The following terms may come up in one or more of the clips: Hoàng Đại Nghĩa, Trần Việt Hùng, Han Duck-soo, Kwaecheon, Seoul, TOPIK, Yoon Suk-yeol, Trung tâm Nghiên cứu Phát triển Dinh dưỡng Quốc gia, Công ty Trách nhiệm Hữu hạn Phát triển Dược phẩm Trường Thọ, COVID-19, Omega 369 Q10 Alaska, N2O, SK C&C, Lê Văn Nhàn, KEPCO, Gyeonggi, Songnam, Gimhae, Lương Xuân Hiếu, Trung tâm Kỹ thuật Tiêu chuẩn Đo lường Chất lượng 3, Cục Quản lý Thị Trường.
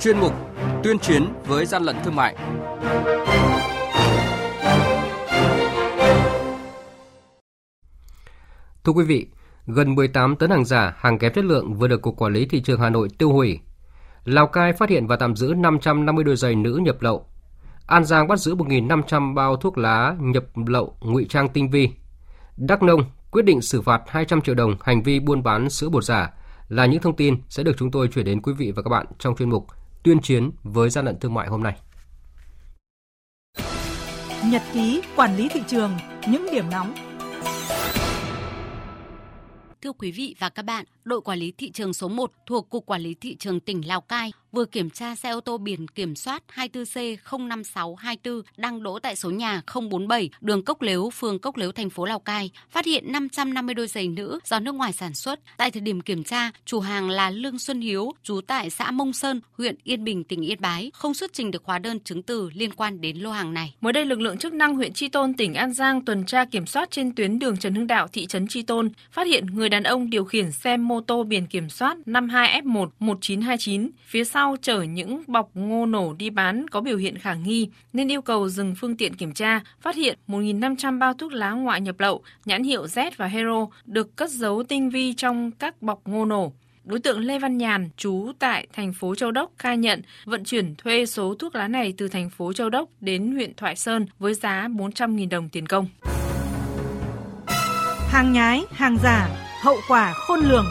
Chuyên mục tuyên chiến với gian lận thương mại. Thưa quý vị, gần 18 tấn hàng giả, hàng kém chất lượng vừa được Cục Quản lý Thị trường Hà Nội tiêu hủy. Lào Cai phát hiện và tạm giữ 550 đôi giày nữ nhập lậu. An Giang bắt giữ 1.500 bao thuốc lá nhập lậu ngụy trang tinh vi. Đắk Nông quyết định xử phạt 200 triệu đồng hành vi buôn bán sữa bột giả là những thông tin sẽ được chúng tôi chuyển đến quý vị và các bạn trong chuyên mục tuyên chiến với gian lận thương mại hôm nay. Nhật ký quản lý thị trường, những điểm nóng. Thưa quý vị và các bạn, đội quản lý thị trường số 1 thuộc Cục Quản lý Thị trường tỉnh Lào Cai vừa kiểm tra xe ô tô biển kiểm soát 24C05624 đang đỗ tại số nhà 047 đường Cốc Lếu, phường Cốc Lếu, thành phố Lào Cai, phát hiện 550 đôi giày nữ do nước ngoài sản xuất. Tại thời điểm kiểm tra, chủ hàng là Lương Xuân Hiếu, trú tại xã Mông Sơn, huyện Yên Bình, tỉnh Yên Bái, không xuất trình được hóa đơn chứng từ liên quan đến lô hàng này. Mới đây, lực lượng chức năng huyện Chi Tôn, tỉnh An Giang tuần tra kiểm soát trên tuyến đường Trần Hưng Đạo, thị trấn Chi Tôn, phát hiện người đàn ông điều khiển xe mô tô biển kiểm soát 52F11929, phía sau chở những bọc ngô nổ đi bán có biểu hiện khả nghi nên yêu cầu dừng phương tiện kiểm tra, phát hiện 1.500 bao thuốc lá ngoại nhập lậu, nhãn hiệu Z và Hero được cất giấu tinh vi trong các bọc ngô nổ. Đối tượng Lê Văn Nhàn, trú tại thành phố Châu Đốc, khai nhận vận chuyển thuê số thuốc lá này từ thành phố Châu Đốc đến huyện Thoại Sơn với giá 400.000 đồng tiền công. Hàng nhái, hàng giả, hậu quả khôn lường.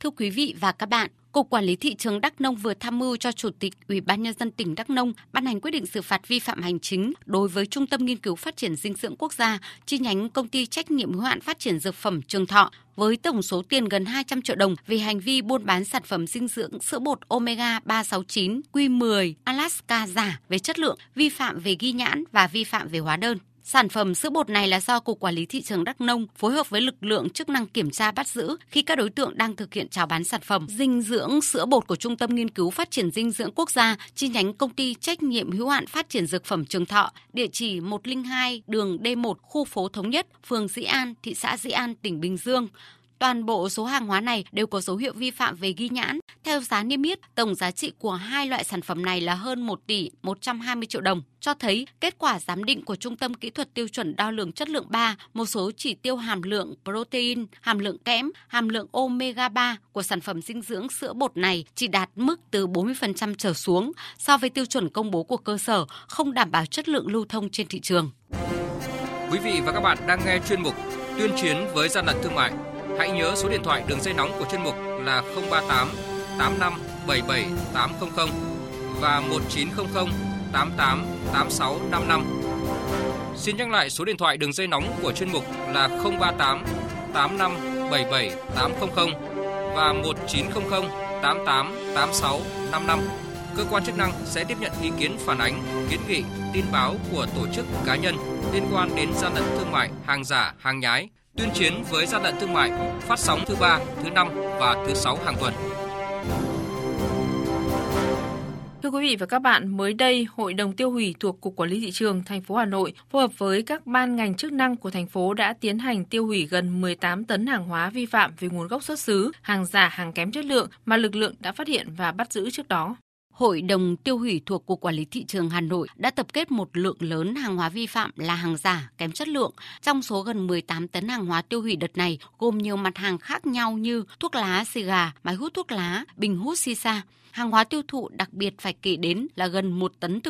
Thưa quý vị và các bạn, Cục Quản lý Thị trường Đắk Nông vừa tham mưu cho Chủ tịch Ủy ban Nhân dân tỉnh Đắk Nông ban hành quyết định xử phạt vi phạm hành chính đối với Trung tâm Nghiên cứu Phát triển Dinh dưỡng Quốc gia, chi nhánh Công ty Trách nhiệm Hữu hạn Phát triển Dược phẩm Trường Thọ, với tổng số tiền gần 200 triệu đồng vì hành vi buôn bán sản phẩm dinh dưỡng sữa bột Omega 369 Q10 Alaska giả về chất lượng, vi phạm về ghi nhãn và vi phạm về hóa đơn. Sản phẩm sữa bột này là do Cục Quản lý Thị trường Đắk Nông phối hợp với lực lượng chức năng kiểm tra bắt giữ khi các đối tượng đang thực hiện chào bán sản phẩm dinh dưỡng sữa bột của Trung tâm Nghiên cứu Phát triển Dinh dưỡng Quốc gia, chi nhánh Công ty Trách nhiệm Hữu hạn Phát triển Dược phẩm Trường Thọ, địa chỉ 102 đường D1, khu phố Thống Nhất, phường Dĩ An, thị xã Dĩ An, tỉnh Bình Dương. Toàn bộ số hàng hóa này đều có dấu hiệu vi phạm về ghi nhãn. Theo giá niêm yết, tổng giá trị của hai loại sản phẩm này là hơn 1 tỷ 120 triệu đồng. Cho thấy kết quả giám định của Trung tâm Kỹ thuật Tiêu chuẩn Đo lường Chất lượng 3, một số chỉ tiêu hàm lượng protein, hàm lượng kẽm, hàm lượng omega 3 của sản phẩm dinh dưỡng sữa bột này chỉ đạt mức từ 40% trở xuống so với tiêu chuẩn công bố của cơ sở, không đảm bảo chất lượng lưu thông trên thị trường. Quý vị và các bạn đang nghe chuyên mục Tuyên chiến với gian lận thương mại. Hãy nhớ số điện thoại đường dây nóng của chuyên mục là 038 85 77 800 và 1900 88 86 55. Xin nhắc lại số điện thoại đường dây nóng của chuyên mục là 038 85 77 800 và 1900 88 86 55. Cơ quan chức năng sẽ tiếp nhận ý kiến phản ánh, kiến nghị, tin báo của tổ chức, cá nhân liên quan đến gian lận thương mại, hàng giả, hàng nhái. Tuyên chiến với gian lận thương mại phát sóng thứ 3, thứ 5 và thứ 6 hàng tuần. Thưa quý vị và các bạn, mới đây, Hội đồng tiêu hủy thuộc Cục Quản lý Thị trường thành phố Hà Nội phối hợp với các ban ngành chức năng của thành phố đã tiến hành tiêu hủy gần 18 tấn hàng hóa vi phạm về nguồn gốc xuất xứ, hàng giả, hàng kém chất lượng mà lực lượng đã phát hiện và bắt giữ trước đó. Hội đồng tiêu hủy thuộc Cục Quản lý Thị trường Hà Nội đã tập kết một lượng lớn hàng hóa vi phạm là hàng giả, kém chất lượng. Trong số gần 18 tấn hàng hóa tiêu hủy đợt này gồm nhiều mặt hàng khác nhau như thuốc lá, xì gà, máy hút thuốc lá, bình hút shisha. Hàng hóa tiêu thụ đặc biệt phải kể đến là gần 1 tấn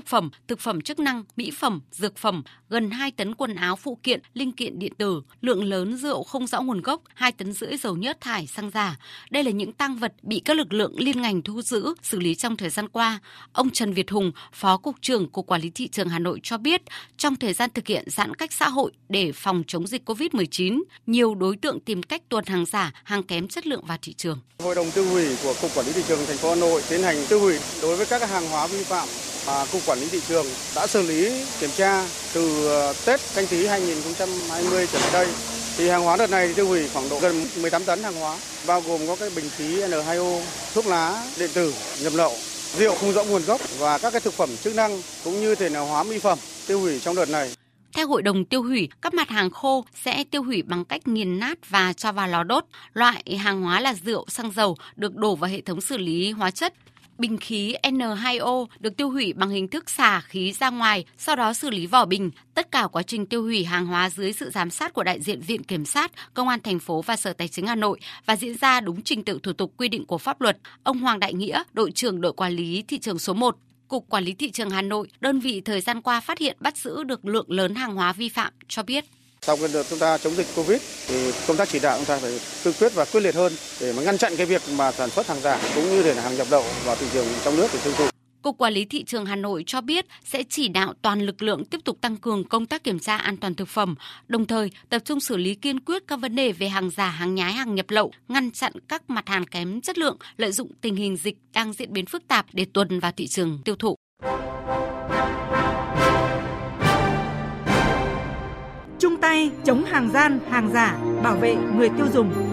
thực phẩm chức năng, mỹ phẩm, dược phẩm, gần 2 tấn quần áo phụ kiện, linh kiện điện tử, lượng lớn rượu không rõ nguồn gốc, 2,5 tấn dầu nhớt thải, xăng giả. Đây là những tang vật bị các lực lượng liên ngành thu giữ, xử lý trong thời gian qua. Ông Trần Việt Hùng, Phó Cục trưởng Cục Quản lý Thị trường Hà Nội cho biết, trong thời gian thực hiện giãn cách xã hội để phòng chống dịch COVID-19, nhiều đối tượng tìm cách tuồn hàng giả, hàng kém chất lượng vào thị trường. Hội đồng tiêu hủy của Cục Quản lý Thị trường thành phố Hà Nội tiến hành tiêu hủy đối với các hàng hóa vi phạm mà Cục Quản lý Thị trường đã xử lý kiểm tra từ Tết Canh Tí 2020 trở lại đây. Thì hàng hóa đợt này tiêu hủy khoảng độ gần 18 tấn hàng hóa, bao gồm có cái bình khí N2O, thuốc lá điện tử nhập lậu, rượu không rõ nguồn gốc và các cái thực phẩm chức năng cũng như thể nào hóa mỹ phẩm tiêu hủy trong đợt này. Theo hội đồng tiêu hủy, các mặt hàng khô sẽ tiêu hủy bằng cách nghiền nát và cho vào lò đốt. Loại hàng hóa là rượu, xăng dầu được đổ vào hệ thống xử lý hóa chất. Bình khí N2O được tiêu hủy bằng hình thức xả khí ra ngoài, sau đó xử lý vỏ bình. Tất cả quá trình tiêu hủy hàng hóa dưới sự giám sát của đại diện Viện Kiểm sát, Công an thành phố và Sở Tài chính Hà Nội và diễn ra đúng trình tự thủ tục quy định của pháp luật. Ông Hoàng Đại Nghĩa, đội trưởng đội quản lý thị trường số 1, Cục Quản lý Thị trường Hà Nội, đơn vị thời gian qua phát hiện bắt giữ được lượng lớn hàng hóa vi phạm, cho biết. Sau cái đợt chúng ta chống dịch Covid thì công tác chỉ đạo chúng ta phải cương quyết và quyết liệt hơn để mà ngăn chặn cái việc mà sản xuất hàng giả cũng như để hàng nhập lậu vào thị trường trong nước để tiêu thụ. Cục Quản lý Thị trường Hà Nội cho biết sẽ chỉ đạo toàn lực lượng tiếp tục tăng cường công tác kiểm tra an toàn thực phẩm, đồng thời tập trung xử lý kiên quyết các vấn đề về hàng giả, hàng nhái, hàng nhập lậu, ngăn chặn các mặt hàng kém chất lượng, lợi dụng tình hình dịch đang diễn biến phức tạp để tuồn vào thị trường tiêu thụ. Chung tay chống hàng gian, hàng giả, bảo vệ người tiêu dùng.